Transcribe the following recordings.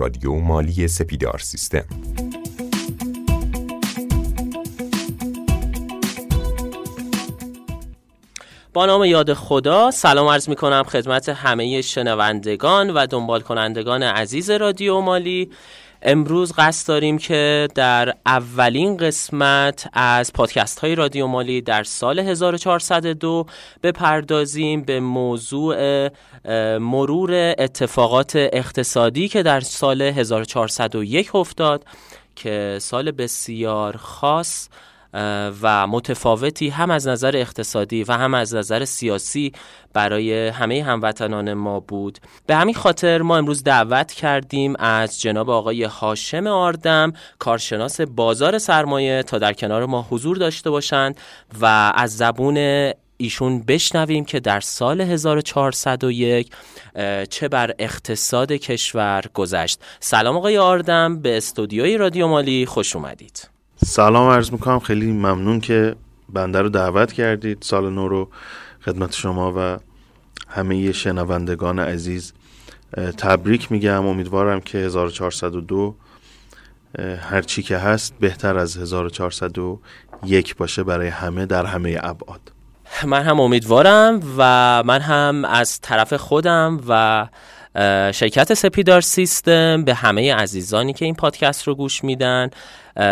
رادیو مالی سپیدار سیستم. با نام یاد خدا سلام عرض می کنم خدمت همه شنوندگان و دنبال کنندگان عزیز رادیو مالی. امروز قصد داریم که در اولین قسمت از پادکست های رادیو مالی در سال 1402 بپردازیم به موضوع مرور اتفاقات اقتصادی که در سال 1401 افتاد که سال بسیار خاص و متفاوتی هم از نظر اقتصادی و هم از نظر سیاسی برای همه هموطنان ما بود. به همین خاطر ما امروز دعوت کردیم از جناب آقای هاشم آردم، کارشناس بازار سرمایه، تا در کنار ما حضور داشته باشند و از زبون ایشون بشنویم که در سال 1401 چه بر اقتصاد کشور گذشت. سلام آقای آردم، به استودیوی رادیو مالی خوش اومدید. سلام عرض میکنم، خیلی ممنون که بنده رو دعوت کردید. سال نو رو خدمت شما و همه شنوندگان عزیز تبریک میگم. امیدوارم که 1402 هر چی که هست بهتر از 1401 باشه برای همه در همه ابعاد. من هم امیدوارم و من هم از طرف خودم و شرکت سپیدار سیستم به همه عزیزانی که این پادکست رو گوش میدن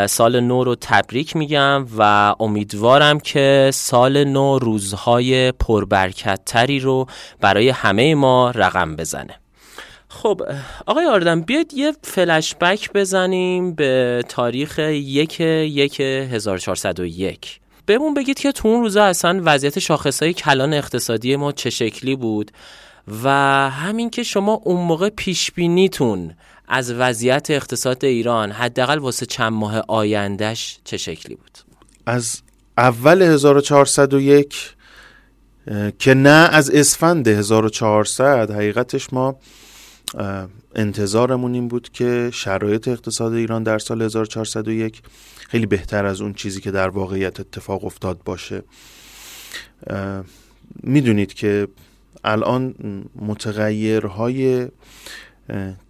سال نو رو تبریک میگم و امیدوارم که سال نو روزهای پربرکت تری رو برای همه ما رقم بزنه. خب آقای آردم، بیاید یه فلشبک بزنیم به تاریخ 1/1/1401. بهمون بگید که تو اون روزا اصلا وضعیت شاخصهای کلان اقتصادی ما چه شکلی بود و همین که شما اون موقع پیشبینیتون از وضعیت اقتصاد ایران حداقل واسه چند ماه آیندهش چه شکلی بود؟ از اول 1401 که نه، از اسفند 1400 حقیقتش ما انتظارمون این بود که شرایط اقتصاد ایران در سال 1401 خیلی بهتر از اون چیزی که در واقعیت اتفاق افتاد باشه. میدونید که الان متغیرهای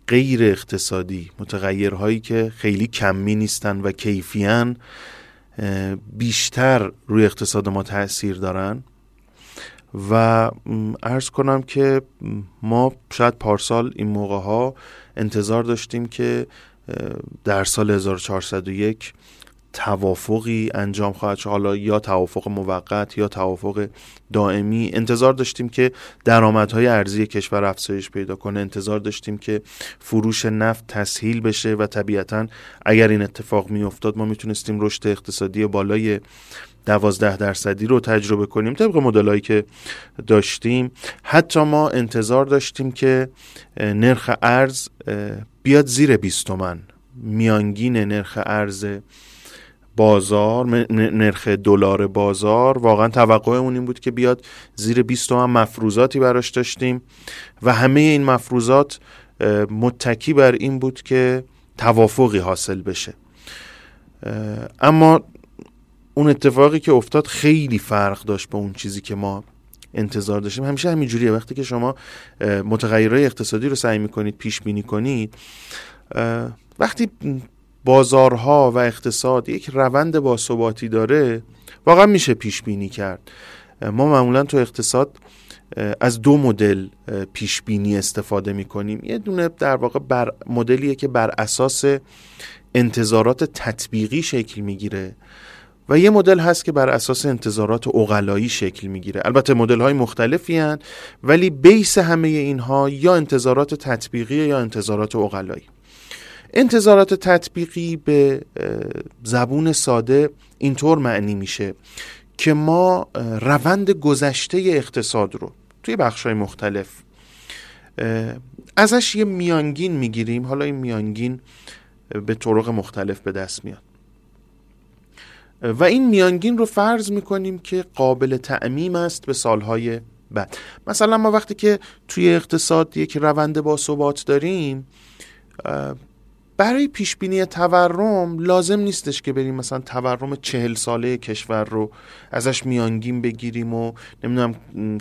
غیر اقتصادی، متغیرهایی که خیلی کمی نیستن و کیفیان، بیشتر روی اقتصاد ما تأثیر دارن و عرض کنم که ما شاید پارسال این موقع ها انتظار داشتیم که در سال 1401 توافقی انجام خواهد شد، حالا یا توافق موقت یا توافق دائمی. انتظار داشتیم که درآمدهای ارزی کشور افزایش پیدا کنه، انتظار داشتیم که فروش نفت تسهیل بشه و طبیعتاً اگر این اتفاق می افتاد ما میتونستیم رشد اقتصادی بالای 12% رو تجربه کنیم طبق مدلایی که داشتیم. حتی ما انتظار داشتیم که نرخ ارز بیاد زیر 20 تومن، میانگین نرخ ارز بازار، نرخ دلار بازار، واقعا توقعمون این بود که بیاد زیر 20 تومن. مفروضاتی براش داشتیم و همه این مفروضات متکی بر این بود که توافقی حاصل بشه. اما اون اتفاقی که افتاد خیلی فرق داشت با اون چیزی که ما انتظار داشتیم. همیشه همینجوریه، وقتی که شما متغیرهای اقتصادی رو سعی میکنید پیش بینی کنید، وقتی بازارها و اقتصاد یک روند باثباتی داره واقعا میشه پیش بینی کرد. ما معمولا تو اقتصاد از دو مدل پیش بینی استفاده میکنیم. یه دونه در واقع مدلیه که بر اساس انتظارات تطبیقی شکل میگیره و یه مدل هست که بر اساس انتظارات عقلایی شکل میگیره. البته مدل‌های مختلفی هستند ولی بیس همه اینها یا انتظارات تطبیقی یا انتظارات عقلایی. انتظارات تطبیقی به زبون ساده اینطور معنی میشه که ما روند گذشته اقتصاد رو توی بخش‌های مختلف ازش یه میانگین میگیریم. حالا این میانگین به طرق مختلف به دست میاد و این میانگین رو فرض میکنیم که قابل تعمیم است به سالهای بعد. مثلا ما وقتی که توی اقتصاد یک روند باثبات داریم، برای پیش بینی تورم لازم نیستش که بریم مثلا تورم 40 ساله کشور رو ازش میانگین بگیریم و نمیدونم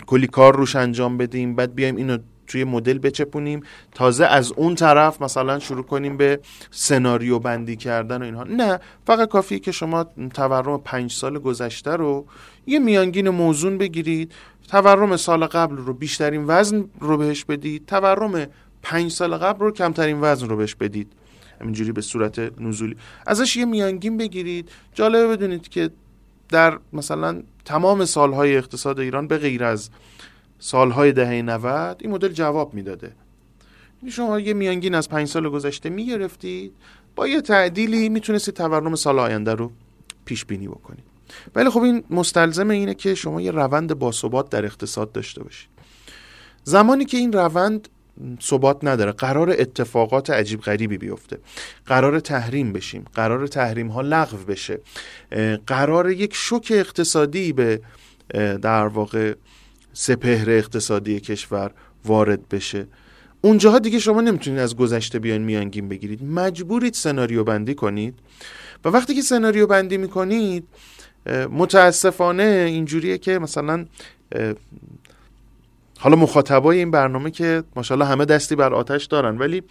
کلی کار روش انجام بدیم بعد بیایم اینو توی مدل بچپونیم، تازه از اون طرف مثلا شروع کنیم به سناریو بندی کردن و اینها. نه، فقط کافیه که شما تورم 5 سال گذشته رو یه میانگین موزون بگیرید، تورم سال قبل رو بیشترین وزن رو بهش بدید، تورم 5 سال قبل رو کمترین وزن رو بهش بدید، همینجوری به صورت نزولی ازش یه میانگین بگیرید. جالبه بدونید که در مثلا تمام سالهای اقتصاد ایران به غیر از سالهای دهه 90 این مدل جواب میداده. شما یه میانگین از 5 سال گذشته میگرفتید، با یه تعدیلی میتونستید تورم سال آینده رو پیش بینی بکنید. ولی خب این مستلزم اینه که شما یه روند باثبات در اقتصاد داشته باشید. زمانی که این روند ثبات نداره، قرار اتفاقات عجیب غریبی بیفته، قرار تحریم بشیم، قرار تحریم ها لغو بشه، قرار یک شوک اقتصادی به در واقع سپهر اقتصادی کشور وارد بشه، اونجاها دیگه شما نمیتونید از گذشته بیان میانگین بگیرید، مجبورید سناریو بندی کنید. و وقتی که سناریو بندی میکنید متاسفانه اینجوریه که مثلا حالا مخاطبای این برنامه که ماشاءالله همه دستی بر آتش دارن، ولی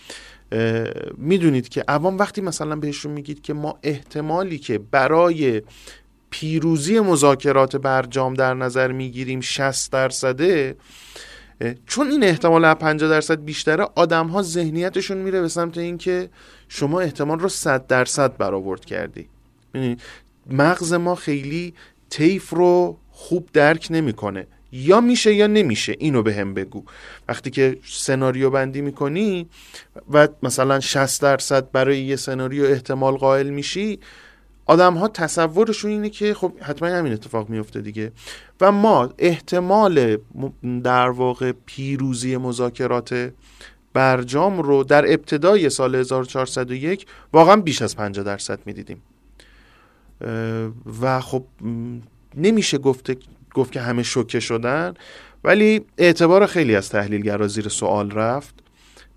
میدونید که عوام وقتی مثلا بهشون میگید که ما احتمالی که برای پیروزی مذاکرات برجام در نظر میگیریم 60%، چون این احتمال 50% بیشتره، آدم ها ذهنیتشون میره به سمت این که شما احتمال رو 100% برآورد کردی. مغز ما خیلی طیف رو خوب درک نمیکنه، یا میشه یا نمیشه، اینو به هم بگو. وقتی که سناریو بندی میکنی و مثلا 60% برای یه سناریو احتمال قائل میشی، آدم ها تصورشون اینه که خب حتما همین اتفاق میفته دیگه، و ما احتمال در واقع پیروزی مذاکرات برجام رو در ابتدای سال 1401 واقعا بیش از 50% میدیدیم. و خب نمیشه گفت که همه شوکه شدن، ولی اعتبار خیلی از تحلیلگرا زیر سوال رفت،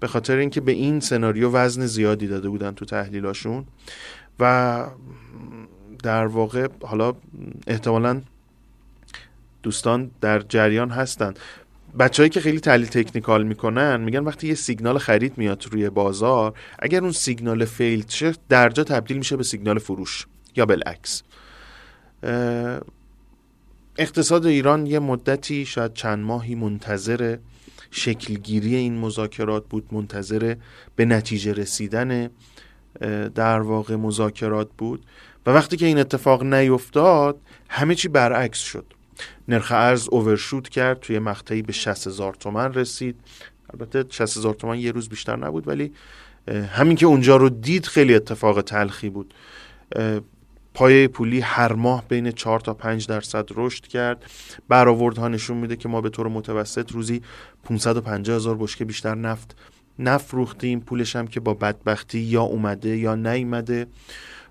به خاطر اینکه به این سناریو وزن زیادی داده بودن تو تحلیلاشون و در واقع حالا احتمالاً دوستان در جریان هستن، بچه‌ای که خیلی تحلیل تکنیکال میکنن میگن وقتی یه سیگنال خرید میاد روی بازار، اگر اون سیگنال فیل شه درجا تبدیل میشه به سیگنال فروش یا بالعکس. اقتصاد ایران یه مدتی، شاید چند ماهی، منتظر شکلگیری این مذاکرات بود، منتظر به نتیجه رسیدن در واقع مذاکرات بود، و وقتی که این اتفاق نیفتاد همه چی برعکس شد. نرخ ارز اوورشوت کرد، توی مقطعی به 60,000 تومان رسید. البته 60,000 تومان یه روز بیشتر نبود، ولی همین که اونجا رو دید خیلی اتفاق تلخی بود. پایه پولی هر ماه بین 4-5% رشد کرد. برآوردها نشون میده که ما به طور متوسط روزی 550,000 بشکه بیشتر نفت نفروختیم، پولش هم که با بدبختی یا اومده یا نیومده.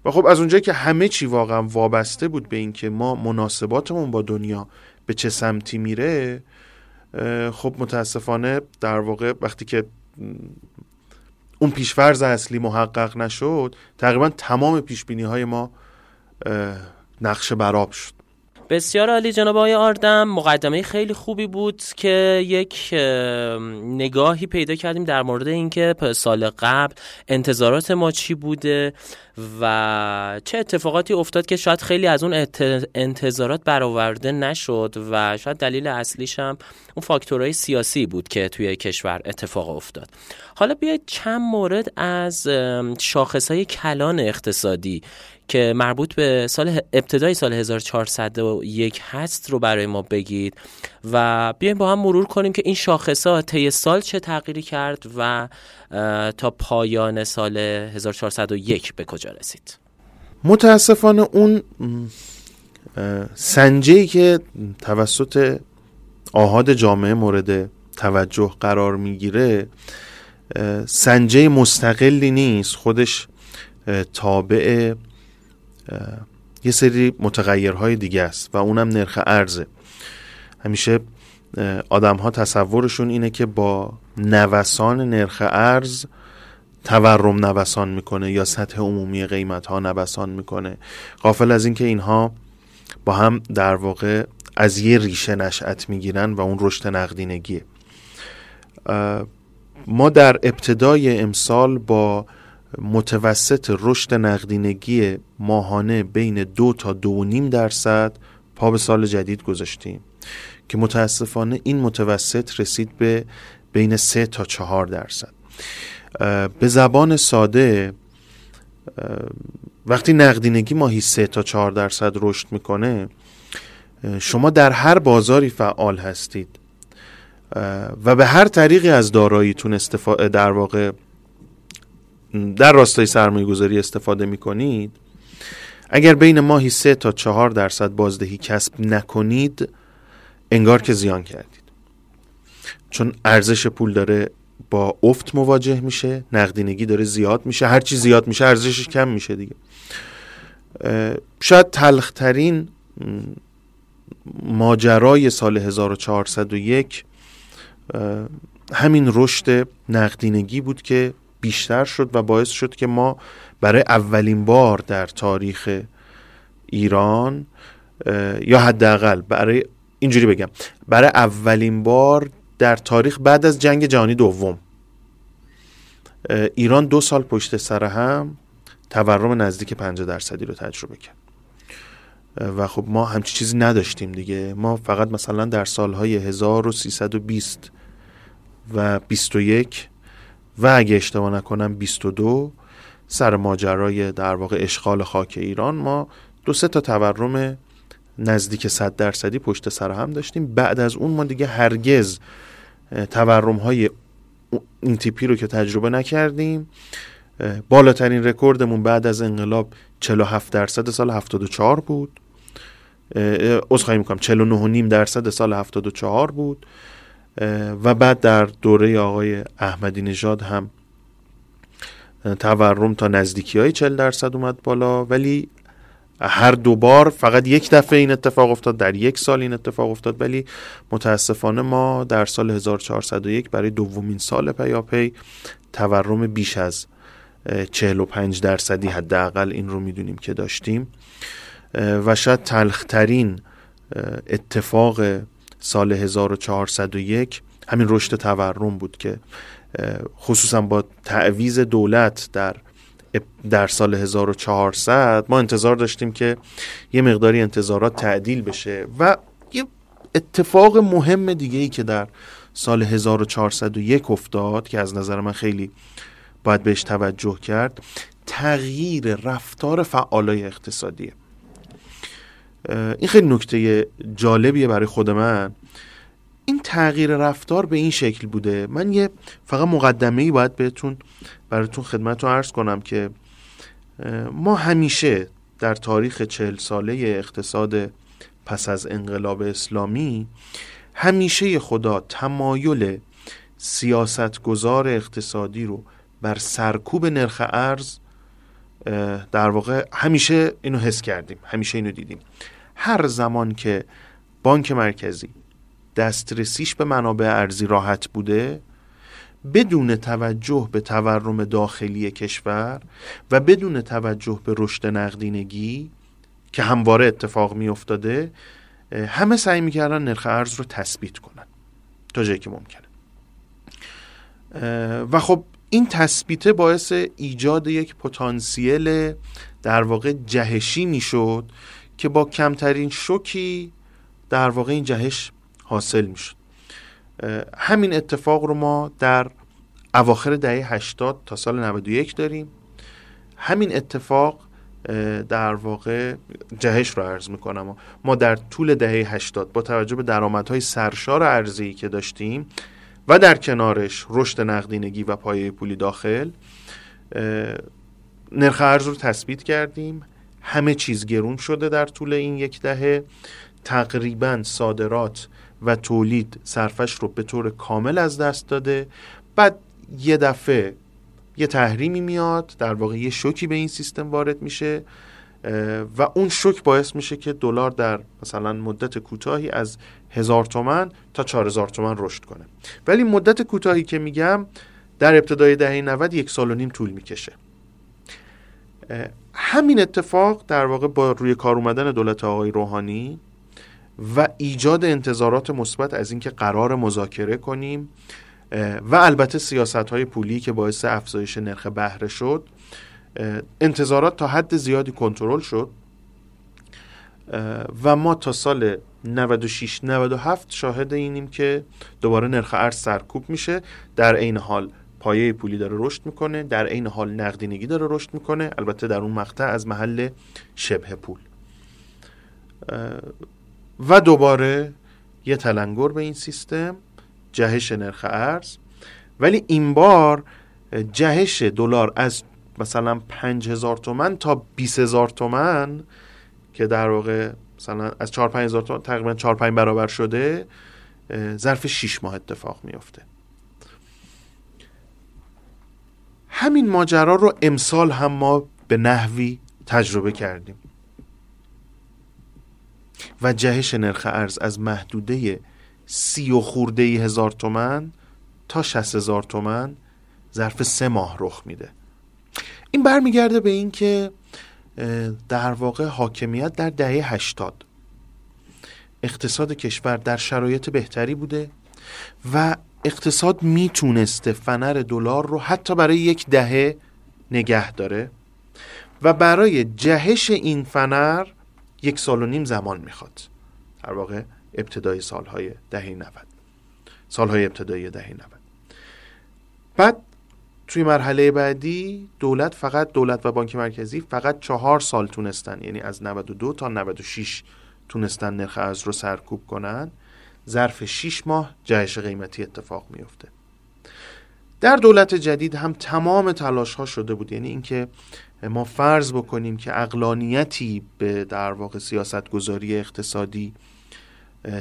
و خب از اونجایی که همه چی واقعا وابسته بود به این که ما مناسباتمون با دنیا به چه سمتی میره، خب متاسفانه در واقع وقتی که اون پیشفرض اصلی محقق نشد، تقریبا تمام پیشبینی های ما نقش برآب شد. بسیار عالی جناب آقای آردم، مقدمه خیلی خوبی بود که یک نگاهی پیدا کردیم در مورد اینکه سال قبل انتظارات ما چی بوده و چه اتفاقاتی افتاد که شاید خیلی از اون انتظارات برآورده نشد، و شاید دلیل اصلیش هم اون فاکتورهای سیاسی بود که توی کشور اتفاق افتاد. حالا بیایید چند مورد از شاخصهای کلان اقتصادی که مربوط به سال ابتدای سال 1401 هست رو برای ما بگید و بیایم با هم مرور کنیم که این شاخص‌ها طی سال چه تغییری کرد و تا پایان سال 1401 به کجا رسید. متاسفانه اون سنجه‌ای که توسط آحاد جامعه مورد توجه قرار میگیره سنجه مستقلی نیست، خودش تابع یه سری متغیرهای دیگه است و اونم نرخ ارزه. همیشه آدم‌ها تصورشون اینه که با نوسان نرخ ارز تورم نوسان میکنه یا سطح عمومی قیمت‌ها نوسان میکنه، غافل از این که اینها با هم در واقع از یه ریشه نشأت میگیرن و اون رشد نقدینگیه. ما در ابتدای امسال با متوسط رشد نقدینگی ماهانه بین 2 تا 2.5% پا به سال جدید گذاشتیم که متاسفانه این متوسط رسید به بین 3 تا 4%. به زبان ساده وقتی نقدینگی ماهی 3 تا 4% رشد میکنه، شما در هر بازاری فعال هستید و به هر طریقی از داراییتون استفاده، در واقع در راستای سرمایه‌گذاری استفاده میکنید. اگر بین ماهی 3 تا 4% بازدهی کسب نکنید، انگار که زیان کردید، چون ارزش پول داره با افت مواجه میشه، نقدینگی داره زیاد میشه، هر چی زیاد میشه ارزشش کم میشه دیگه. شاید تلخترین ماجرای سال 1401 همین رشد نقدینگی بود که بیشتر شد و باعث شد که ما برای اولین بار در تاریخ ایران، یا حداقل برای اینجوری بگم، برای اولین بار در تاریخ بعد از جنگ جهانی دوم، ایران 2 سال پشت سر هم تورم نزدیک 50% رو تجربه کرد و خب ما همچی چیزی نداشتیم دیگه. ما فقط مثلا در سالهای 1320 و 21 و اگه اشتباه نکنم 22 سر ماجرای در واقع اشغال خاک ایران، ما 2-3 تا تورم نزدیک 100% پشت سر هم داشتیم. بعد از اون ما دیگه هرگز تورم‌های این تیپی رو که تجربه نکردیم. بالاترین رکوردمون بعد از انقلاب 47% سال 74 بود. عذرخواهی می‌کنم 49.5% سال 74 بود و بعد در دوره آقای احمدی نژاد هم تورم تا نزدیکی‌های 40% اومد بالا، ولی هر دو بار فقط یک دفعه این اتفاق افتاد، در یک سال این اتفاق افتاد. ولی متاسفانه ما در سال 1401 برای دومین سال پیاپی تورم بیش از 45% حداقل این رو میدونیم که داشتیم و شاید تلخترین اتفاق سال 1401 همین رشد تورم بود که خصوصا با تعویض دولت در سال 1400 ما انتظار داشتیم که یه مقداری انتظارات تعدیل بشه. و یه اتفاق مهم دیگه‌ای که در سال 1401 افتاد که از نظر من خیلی باید بهش توجه کرد، تغییر رفتار فعالای اقتصادیه. این خیلی نکته جالبیه برای خود من. این تغییر رفتار به این شکل بوده، من یه فقط مقدمه‌ای باید براتون خدمتتون عرض کنم که ما همیشه در تاریخ 40 ساله اقتصاد پس از انقلاب اسلامی همیشه خدا تمایل سیاستگزار اقتصادی رو بر سرکوب نرخ ارز در واقع همیشه اینو حس کردیم، همیشه اینو دیدیم. هر زمان که بانک مرکزی دسترسیش به منابع ارزی راحت بوده، بدون توجه به تورم داخلی کشور و بدون توجه به رشد نقدینگی که همواره اتفاق می افتاده، همه سعی می کردن نرخ ارز رو تثبیت کنن تا جایی که ممکنه و خب این تثبیت باعث ایجاد یک پتانسیل در واقع جهشی می شد که با کمترین شوکی در واقع این جهش حاصل می شد. همین اتفاق رو ما در اواخر دهه 80 تا سال 91 داریم. همین اتفاق در واقع جهش رو عرض میکنم، ما در طول دهه 80 با توجه به درآمدهای سرشار ارزی که داشتیم و در کنارش رشد نقدینگی و پایه پولی داخل، نرخ ارز رو تثبیت کردیم. همه چیز گرون شده در طول این یک دهه، تقریبا صادرات و تولید صرفش رو به طور کامل از دست داده. بعد یه دفعه یه تحریمی میاد، در واقع یه شوکی به این سیستم وارد میشه و اون شوک باعث میشه که دلار در مثلا مدت کوتاهی از 1000 تومان تا 4000 تومان رشد کنه. ولی مدت کوتاهی که میگم در ابتدای دهه 90 1.5 سال طول میکشه. همین اتفاق در واقع با روی کار اومدن دولت آقای روحانی و ایجاد انتظارات مثبت از اینکه قرار مذاکره کنیم و البته سیاست‌های پولی که باعث افزایش نرخ بهره شد، انتظارات تا حد زیادی کنترل شد و ما تا سال 96-97 شاهد اینیم که دوباره نرخ ارز سرکوب میشه، در عین حال پایه پولی داره رشد میکنه، در عین حال نقدینگی داره رشد میکنه، البته در اون مقطع از محل شبه پول، و دوباره یه تلنگر به این سیستم، جهش نرخ ارز. ولی این بار جهش دلار از مثلا 5,000 تومان تا 20,000 تومان که در واقع مثلا از 4-5,000 تومان تقریبا 4-5 برابر شده، ظرف 6 ماه اتفاق میفته. همین ماجرا رو امسال هم ما به نحوی تجربه کردیم و جهش نرخ ارز از محدوده 30 و خورده‌ای هزار تومان تا 60,000 تومان ظرف 3 ماه رخ میده. این برمیگرده به این که در واقع حاکمیت در دهه 80 اقتصاد کشور در شرایط بهتری بوده و اقتصاد میتونسته فنر دلار رو حتی برای 1 دهه نگه داره و برای جهش این فنر 1.5 سال زمان میخواد. در واقع ابتدای سالهای دهه 90، سالهای ابتدایی دهه 90. بعد توی مرحله بعدی دولت و بانک مرکزی فقط 4 سال تونستن، یعنی از 92 تا 96 تونستن نرخ ارز رو سرکوب کنن. ظرف 6 ماه جهش قیمتی اتفاق میفته. در دولت جدید هم تمام تلاش ها شده بود، یعنی اینکه ما فرض بکنیم که عقلانیتی به در واقع سیاست گذاری اقتصادی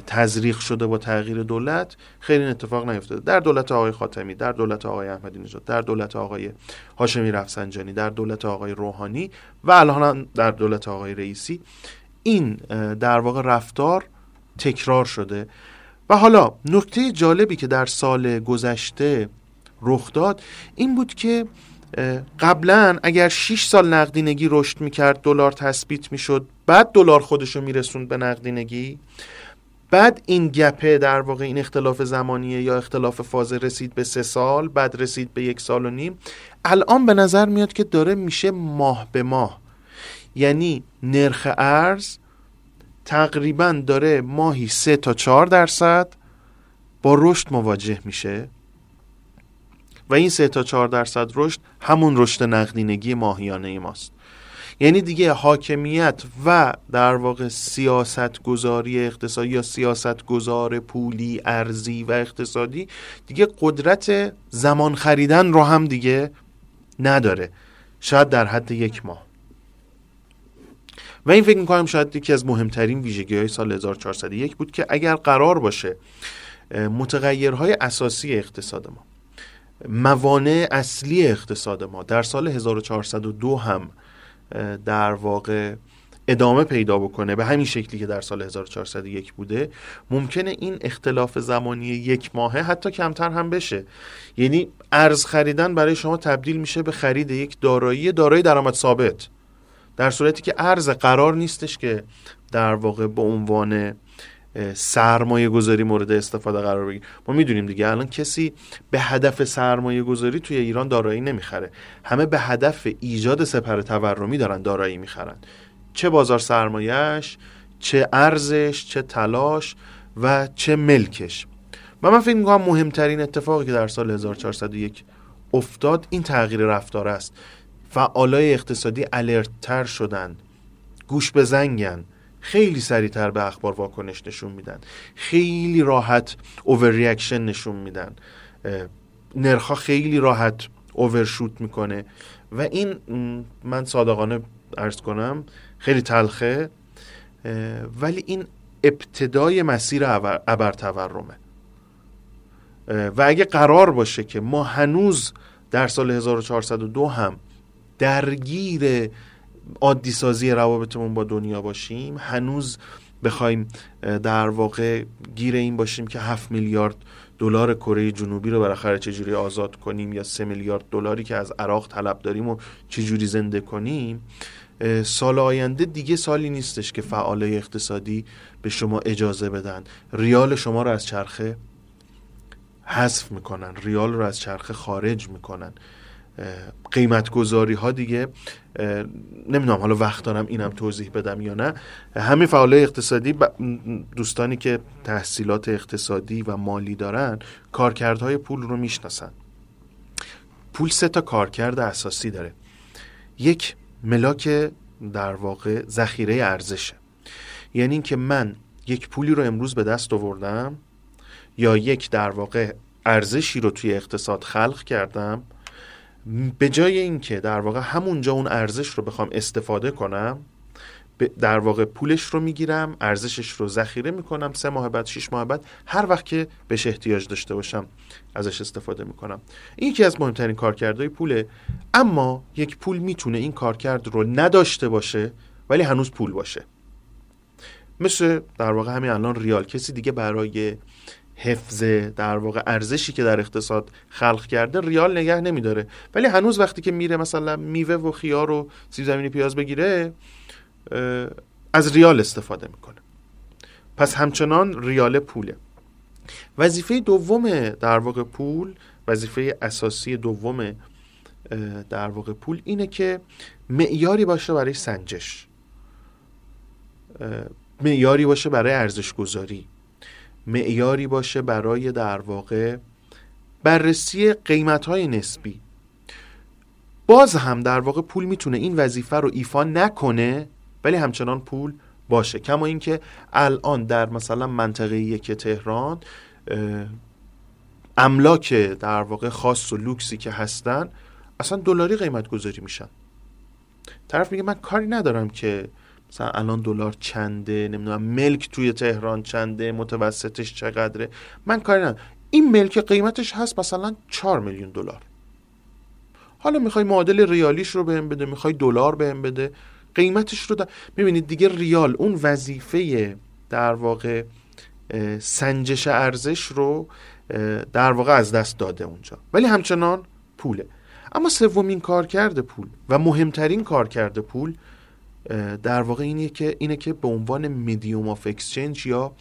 تزریق شده با تغییر دولت، خیلی این اتفاق نیفتاده. در دولت آقای خاتمی، در دولت آقای احمدی نژاد، در دولت آقای هاشمی رفسنجانی، در دولت آقای روحانی و الان در دولت آقای رئیسی این در واقع رفتار تکرار شده. و حالا نکته جالبی که در سال گذشته رخ داد این بود که قبلا اگر 6 سال نقدینگی رشد میکرد دلار تثبیت میشد، بعد دلار خودشو میرسوند به نقدینگی، بعد این گپه در واقع این اختلاف زمانیه یا اختلاف فازه رسید به 3 سال، بعد رسید به 1.5 سال. الان به نظر میاد که داره میشه ماه به ماه، یعنی نرخ ارز تقریبا داره ماهی 3-4% با رشد مواجه میشه و این 3-4% رشد همون رشد نقدینگی ماهیانه ماست. یعنی دیگه حاکمیت و در واقع سیاست گذاری اقتصادی یا سیاست گذار پولی، ارزی و اقتصادی دیگه قدرت زمان خریدن رو هم دیگه نداره، شاید در حد 1 ماه. و این فکر می‌کنم شاید یکی از مهمترین ویژگی‌های سال 1401 بود که اگر قرار باشه متغیرهای اساسی اقتصاد ما، موانع اصلی اقتصاد ما در سال 1402 هم در واقع ادامه پیدا بکنه به همین شکلی که در سال 1401 بوده، ممکنه این اختلاف زمانی 1 ماهه حتی کمتر هم بشه. یعنی ارز خریدن برای شما تبدیل میشه به خرید یک دارایی درآمد ثابت، در صورتی که ارز قرار نیستش که در واقع به عنوان سرمایه گذاری مورد استفاده قرار بگیره. ما میدونیم دیگه الان کسی به هدف سرمایه گذاری توی ایران دارایی نمیخره، همه به هدف ایجاد سپر تورمی دارن دارایی میخرن، چه بازار سرمایهش، چه ارزش، چه تلاش و چه ملکش. و من فکر میکنم مهمترین اتفاقی که در سال 1401 افتاد این تغییر رفتار است. فعالای اقتصادی الرت‌تر شدن، گوش به زنگن، خیلی سریعتر به اخبار واکنش نشون میدن، خیلی راحت اوور ریاکشن نشون میدن، نرخا خیلی راحت اوورشوت میکنه و این من صادقانه عرض کنم خیلی تلخه، ولی این ابتدای مسیر ابرتورمه. و اگه قرار باشه که ما هنوز در سال 1402 هم درگیر عادی سازی روابطمون با دنیا باشیم، هنوز بخوایم در واقع گیر این باشیم که 7 میلیارد دلار کره جنوبی رو بالاخره چجوری آزاد کنیم یا 3 میلیارد دلاری که از عراق طلب داریم و چجوری زنده کنیم، سال آینده دیگه سالی نیستش که فعالای اقتصادی به شما اجازه بدن ریال شما رو از چرخه حذف میکنن، ریال رو از چرخه خارج میکنن. قیمتگذاری ها دیگه، نمیدونم حالا وقت دارم اینم توضیح بدم یا نه. همین فعالیت اقتصادی، دوستانی که تحصیلات اقتصادی و مالی دارن کارکردهای پول رو میشناسن. پول سه تا کارکرد اساسی داره. یک، ملاک در واقع ذخیره ارزشه، یعنی این که من یک پولی رو امروز به دست آوردم یا یک در واقع ارزشی رو توی اقتصاد خلق کردم، به جای اینکه در واقع همونجا اون ارزش رو بخوام استفاده کنم، در واقع پولش رو میگیرم، ارزشش رو ذخیره میکنم، 3 ماه بعد، 6 ماه بعد، هر وقت که بهش احتیاج داشته باشم ازش استفاده میکنم. این یکی از مهمترین کارکردهای پوله. اما یک پول میتونه این کارکرد رو نداشته باشه ولی هنوز پول باشه. مثل در واقع همین الان ریال، کسی دیگه برای حفظ در واقع ارزشی که در اقتصاد خلق کرده ریال نگه نمیداره، ولی هنوز وقتی که میره مثلا میوه و خیار و سیب زمینی پیاز بگیره از ریال استفاده میکنه. پس همچنان ریال پوله. وظیفه دوم در واقع پول، وظیفه اساسی دوم در واقع پول اینه که معیاری باشه برای سنجش، معیاری باشه برای ارزش گذاری، معیاری باشه برای در واقع بررسی قیمت‌های نسبی. باز هم در واقع پول میتونه این وظیفه رو ایفا نکنه ولی همچنان پول باشه. کما اینکه الان در مثلا منطقه 1 تهران املاک در واقع خاص و لوکسی که هستن اصلا دلاری قیمت گذاری میشن. طرف میگه من کاری ندارم که مثلا الان دلار چنده، نمیدونم ملک توی تهران چنده، متوسطش چقدره، من کاری ندارم. این ملک قیمتش هست مثلا 4 میلیون دلار، حالا میخوای معادل ریالیش رو بهم بده، میخوای دلار بهم بده، قیمتش رو میبینید دیگه. ریال اون وظیفه در واقع سنجش ارزش رو در واقع از دست داده اونجا، ولی همچنان پوله. اما سومین کارکرد پول و مهمترین کارکرد پول در واقع اینه که به عنوان میدیوم آف اکسچنج یا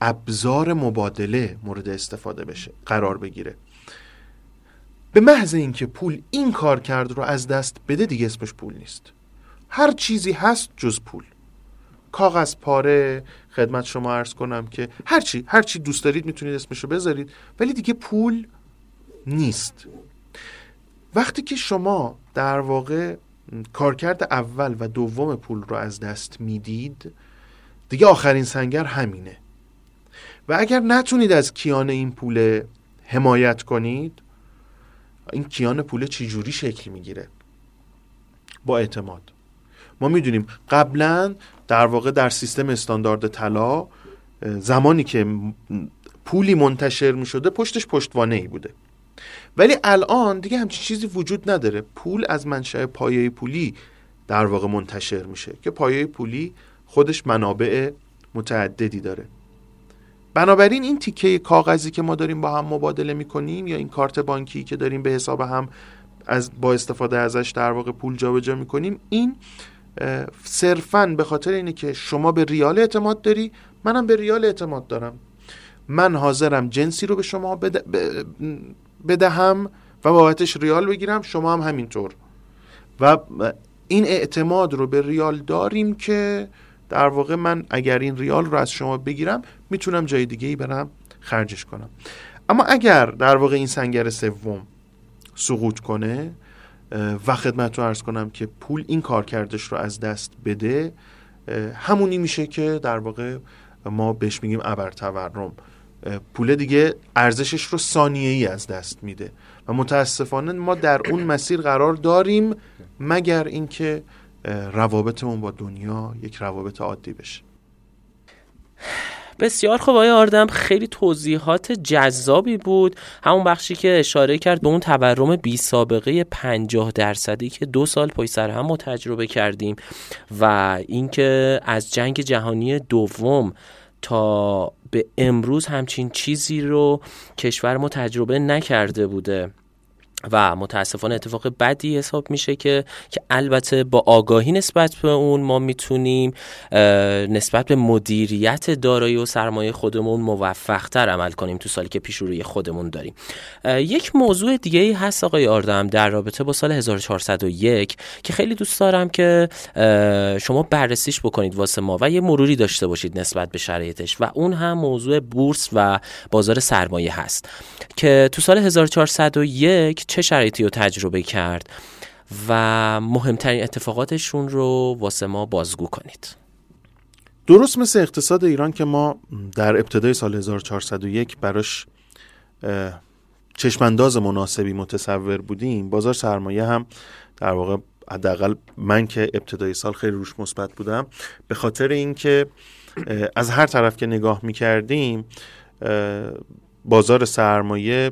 ابزار مبادله مورد استفاده بشه، قرار بگیره. به محض اینکه پول این کارکرد رو از دست بده دیگه اسمش پول نیست. هر چیزی هست جز پول. کاغذ پاره، خدمت شما عرض کنم که هر چی دوست دارید میتونید اسمشو بذارید، ولی دیگه پول نیست. وقتی که شما در واقع کارکرد اول و دوم پول رو از دست میدید دیگه آخرین سنگر همینه. و اگر نتونید از کیان این پول حمایت کنید، این کیان پول چجوری شکل میگیره؟ با اعتماد. ما میدونیم قبلا در واقع در سیستم استاندارد طلا زمانی که پولی منتشر میشده پشتش پشتوانه‌ای بوده، ولی الان دیگه همچین چیزی وجود نداره. پول از منشأ پایه پولی در واقع منتشر میشه که پایه پولی خودش منابع متعددی داره. بنابراین این تیکه کاغذی که ما داریم با هم مبادله میکنیم یا این کارت بانکی که داریم به حساب هم با استفاده ازش در واقع پول جابجا میکنیم، این صرفاً به خاطر اینه که شما به ریال اعتماد داری، منم به ریال اعتماد دارم، من حاضرم جنسی رو به شما بدهم و بابتش ریال بگیرم، شما هم همینطور. و این اعتماد رو به ریال داریم که در واقع من اگر این ریال رو از شما بگیرم میتونم جای دیگه ای برم خرجش کنم. اما اگر در واقع این سنگر سوم سقوط کنه و خدمت رو عرض کنم که پول این کارکردش رو از دست بده، همونی میشه که در واقع ما بهش میگیم ابر تورم. پول دیگه ارزشش رو ثانیه‌ای از دست میده و متاسفانه ما در اون مسیر قرار داریم، مگر اینکه روابطمون با دنیا یک روابط عادی بشه. بسیار خوب آقای آردم، خیلی توضیحات جذابی بود. همون بخشی که اشاره کرد به اون تورم بی سابقه 50% که 2 سال پشت سر هم ما تجربه کردیم و اینکه از جنگ جهانی دوم تا به امروز همچین چیزی رو کشور ما تجربه نکرده بوده و متاسفانه اتفاق بدی حساب میشه که البته با آگاهی نسبت به اون ما میتونیم نسبت به مدیریت دارایی و سرمایه خودمون موفق‌تر عمل کنیم تو سالی که پیش روی خودمون داریم. یک موضوع دیگه ای هست آقای آردم در رابطه با سال 1401 که خیلی دوست دارم که شما بررسیش بکنید واسه ما و یه مروری داشته باشید نسبت به شرایطش، و اون هم موضوع بورس و بازار سرمایه هست که تو سال 1401 چه شرایطی رو تجربه کرد و مهمترین اتفاقاتشون رو واسه ما بازگو کنید. درست مثل اقتصاد ایران که ما در ابتدای سال 1401 براش چشمانداز مناسبی متصور بودیم، بازار سرمایه هم در واقع حداقل من که ابتدای سال خیلی روش مثبت بودم، به خاطر اینکه از هر طرف که نگاه می‌کردیم بازار سرمایه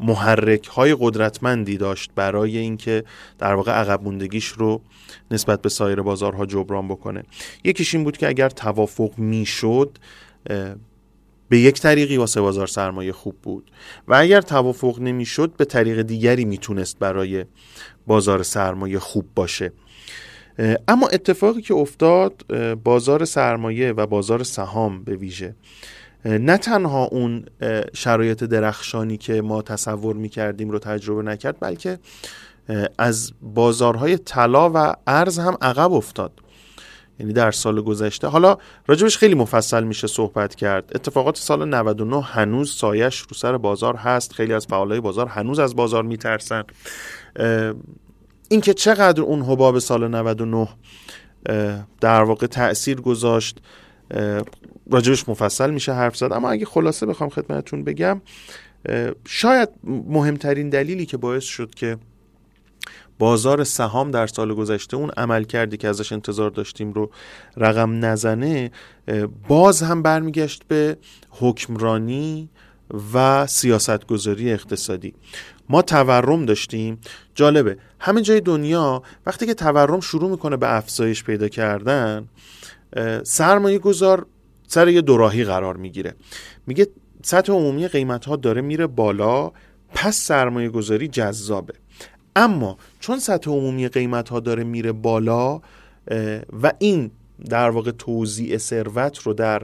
محرک‌های قدرتمندی داشت برای اینکه در واقع عقب موندگیش رو نسبت به سایر بازارها جبران بکنه. یکیش این بود که اگر توافق میشد به یک طریقی واسه بازار سرمایه خوب بود و اگر توافق نمیشد به طریق دیگری میتونست برای بازار سرمایه خوب باشه. اما اتفاقی که افتاد، بازار سرمایه و بازار سهام به ویژه نه تنها اون شرایط درخشانی که ما تصور می‌کردیم رو تجربه نکرد، بلکه از بازارهای طلا و ارز هم عقب افتاد. یعنی در سال گذشته، حالا راجبش خیلی مفصل میشه صحبت کرد، اتفاقات سال 99 هنوز سایش رو سر بازار هست، خیلی از فعالای بازار هنوز از بازار میترسن. این که چقدر اون حباب سال 99 در واقع تأثیر گذاشت راجبش مفصل میشه حرف زد، اما اگه خلاصه بخوام خدمتتون بگم، شاید مهمترین دلیلی که باعث شد که بازار سهام در سال گذشته اون عمل کردی که ازش انتظار داشتیم رو رقم نزنه، باز هم برمیگشت به حکمرانی و سیاستگذاری اقتصادی. ما تورم داشتیم. جالبه همه جای دنیا وقتی که تورم شروع میکنه به افزایش پیدا کردن، سرمایه گذار سر یه دوراهی قرار میگیره، میگه سطح عمومی قیمت ها داره میره بالا، پس سرمایه گذاری جذابه. اما چون سطح عمومی قیمت ها داره میره بالا و این در واقع توزیع ثروت رو در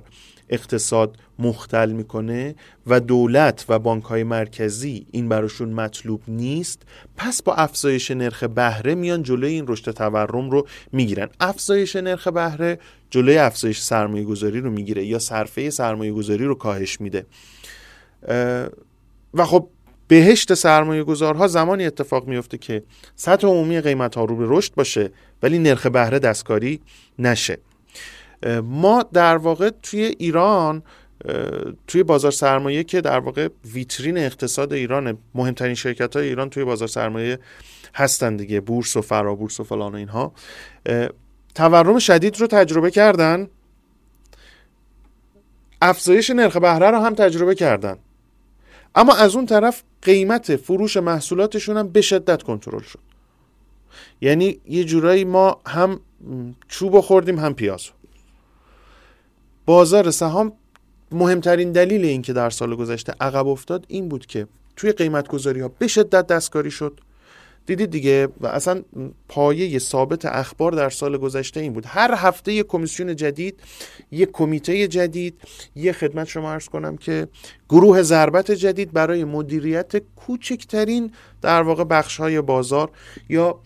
اقتصاد مختل میکنه و دولت و بانک های مرکزی این براشون مطلوب نیست، پس با افزایش نرخ بهره میان جلوی این رشد تورم رو میگیرن. افزایش نرخ بهره جلوی افزایش سرمایه گذاری رو میگیره یا صرفه سرمایه گذاری رو کاهش میده و خب بهشت سرمایه گذارها زمانی اتفاق میفته که سطح عمومی قیمت ها رو به رشد باشه ولی نرخ بهره دستکاری نشه. ما در واقع توی ایران توی بازار سرمایه که در واقع ویترین اقتصاد ایرانه، مهمترین شرکت های ایران توی بازار سرمایه هستن دیگه، بورس و فرابورس و فلان و اینها، تورم شدید رو تجربه کردن، افزایش نرخ بهره رو هم تجربه کردن، اما از اون طرف قیمت فروش محصولاتشون هم به شدت کنترل شد. یعنی یه جورایی ما هم چوب خوردیم هم پیاز. بازار سهام مهمترین دلیل این که در سال گذشته عقب افتاد این بود که توی قیمت گذاری ها به شدت دستکاری شد. دیدید دیگه، و اصلا پایه ثابت اخبار در سال گذشته این بود، هر هفته یک کمیسیون جدید، یک کمیته جدید، یک خدمت شما عرض کنم که گروه ضربت جدید برای مدیریت کوچکترین در واقع بخش‌های بازار، یا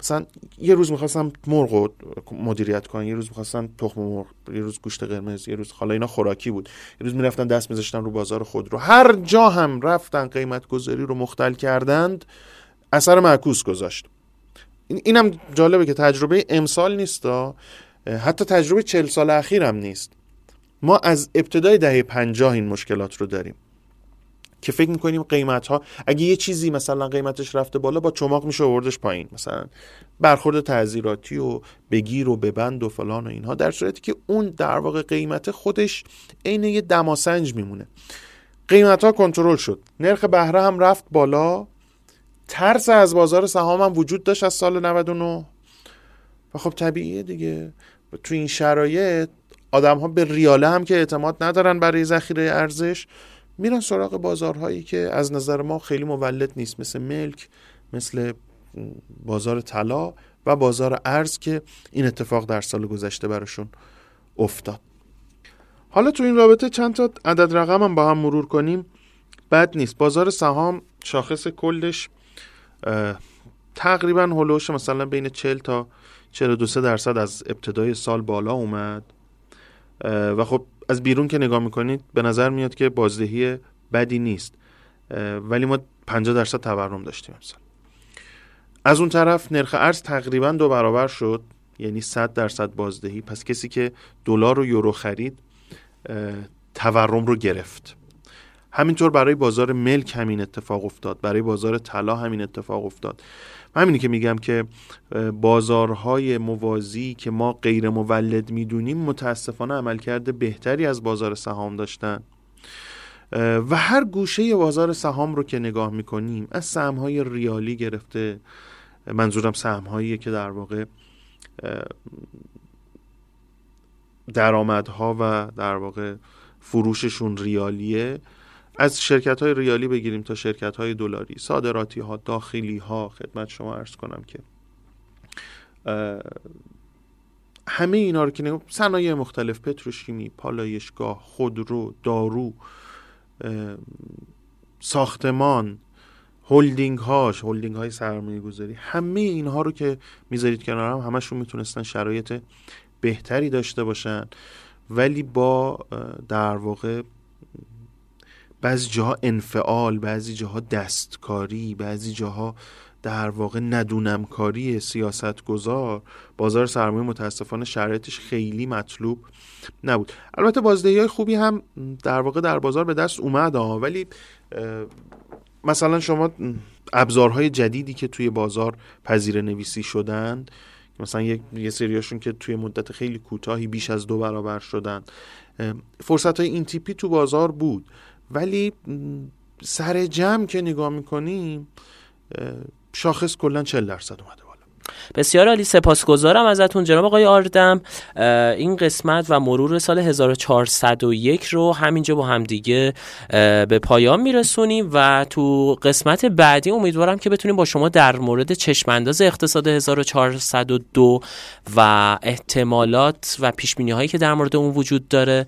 مثلا یه روز می‌خواستم مرغ رو مدیریت کنم، یه روز می‌خواستم تخم مرغ، یه روز گوشت قرمز، یه روز حالا اینا خوراکی بود، یه روز می‌رفتن دست می‌ذاشتن رو بازار خودرو، هر جا هم رفتن قیمت‌گذاری رو مختل کردند، اثر معکوس گذاشت. اینم جالبه که تجربه امسال نیست، حتی تجربه 40 سال اخیرم نیست. ما از ابتدای دهه 50 این مشکلات رو داریم که فکر میکنیم قیمت ها اگه یه چیزی مثلا قیمتش رفته بالا با چماق میشه آوردش پایین، مثلا برخورد تعزیراتی و بگیر و ببند و فلان و اینها، در صورتی که اون در واقع قیمت خودش عین یه دماسنج میمونه. قیمت ها کنترل شد، نرخ بهره هم رفت بالا، ترس از بازار سهام هم وجود داشت از سال 99 و خب طبیعیه دیگه، تو این شرایط آدم ها به ریاله هم که اعتماد ندارن برای ذخیره ارزش، میرن سراغ بازارهایی که از نظر ما خیلی مولد نیست، مثل ملک، مثل بازار طلا و بازار ارز که این اتفاق در سال گذشته براشون افتاد. حالا تو این رابطه چند تا عدد رقم هم با هم مرور کنیم بد نیست. بازار سهام شاخص کلش تقریبا هلوش مثلا بین 40 تا 42% از ابتدای سال بالا اومد و خب از بیرون که نگاه میکنید به نظر میاد که بازدهی بدی نیست، ولی ما 50% تورم داشتیم امسال. از اون طرف نرخ ارز تقریبا 2 برابر شد، یعنی 100% بازدهی. پس کسی که دلار و یورو خرید تورم رو گرفت. همینطور برای بازار ملک همین اتفاق افتاد، برای بازار طلا همین اتفاق افتاد. همینی که میگم که بازارهای موازی که ما غیر مولد میدونیم متاسفانه عملکرد بهتری از بازار سهام داشتن و هر گوشه بازار سهام رو که نگاه میکنیم، از سهم‌های ریالی گرفته، منظورم سهم‌هایی که در واقع درآمدها و در واقع فروششون ریالیه، از شرکت‌های ریالی بگیریم تا شرکت‌های دلاری، صادراتی‌ها، داخلی‌ها، خدمت شما عرض کنم که همه اینا رو که صنایع مختلف، پتروشیمی، پالایشگاه، خودرو، دارو، ساختمان، هلدینگ‌هاش، هلدینگ‌های سرمایه‌گذاری، همه اینها رو که می‌ذارید کنار هم، همشون میتونستن شرایط بهتری داشته باشن، ولی با در واقع بعضی جاها انفعال، بعضی جاها دستکاری، بعضی جاها در واقع ندونمکاری سیاستگزار، بازار سرمایه متاسفانه شرایطش خیلی مطلوب نبود. البته بازدهی‌های خوبی هم در واقع در بازار به دست اومد، ولی مثلا شما ابزارهای جدیدی که توی بازار پذیره‌نویسی شدن، مثلا یه سریاشون که توی مدت خیلی کوتاهی بیش از 2 برابر شدن، فرصت‌های این تیپی تو بازار بود، ولی سر جمع که نگاه میکنیم شاخص کلن 40% اومده بالا. بسیار عالی، سپاسگزارم ازتون جناب آقای آردم. این قسمت و مرور سال 1401 رو همینجا با همدیگه به پایان میرسونیم و تو قسمت بعدی امیدوارم که بتونیم با شما در مورد چشمانداز اقتصاد 1402 و احتمالات و پیشبینی هایی که در مورد اون وجود داره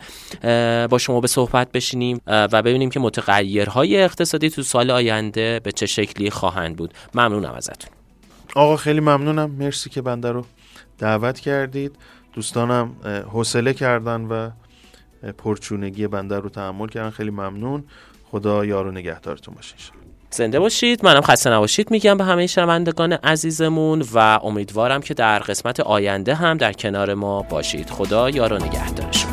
با شما به صحبت بشینیم و ببینیم که متغیرهای اقتصادی تو سال آینده به چه شکلی خواهند بود. ممنونم ازتون. آقا خیلی ممنونم، مرسی که بنده رو دعوت کردید. دوستانم حوصله کردن و پرچونگی بنده رو تحمل کردن، خیلی ممنون. خدا یار و نگهدارتون باشه. زنده باشید. منم خسته نباشید میگم به همه شنوندگان عزیزمون و امیدوارم که در قسمت آینده هم در کنار ما باشید. خدا یار و نگهدارتون.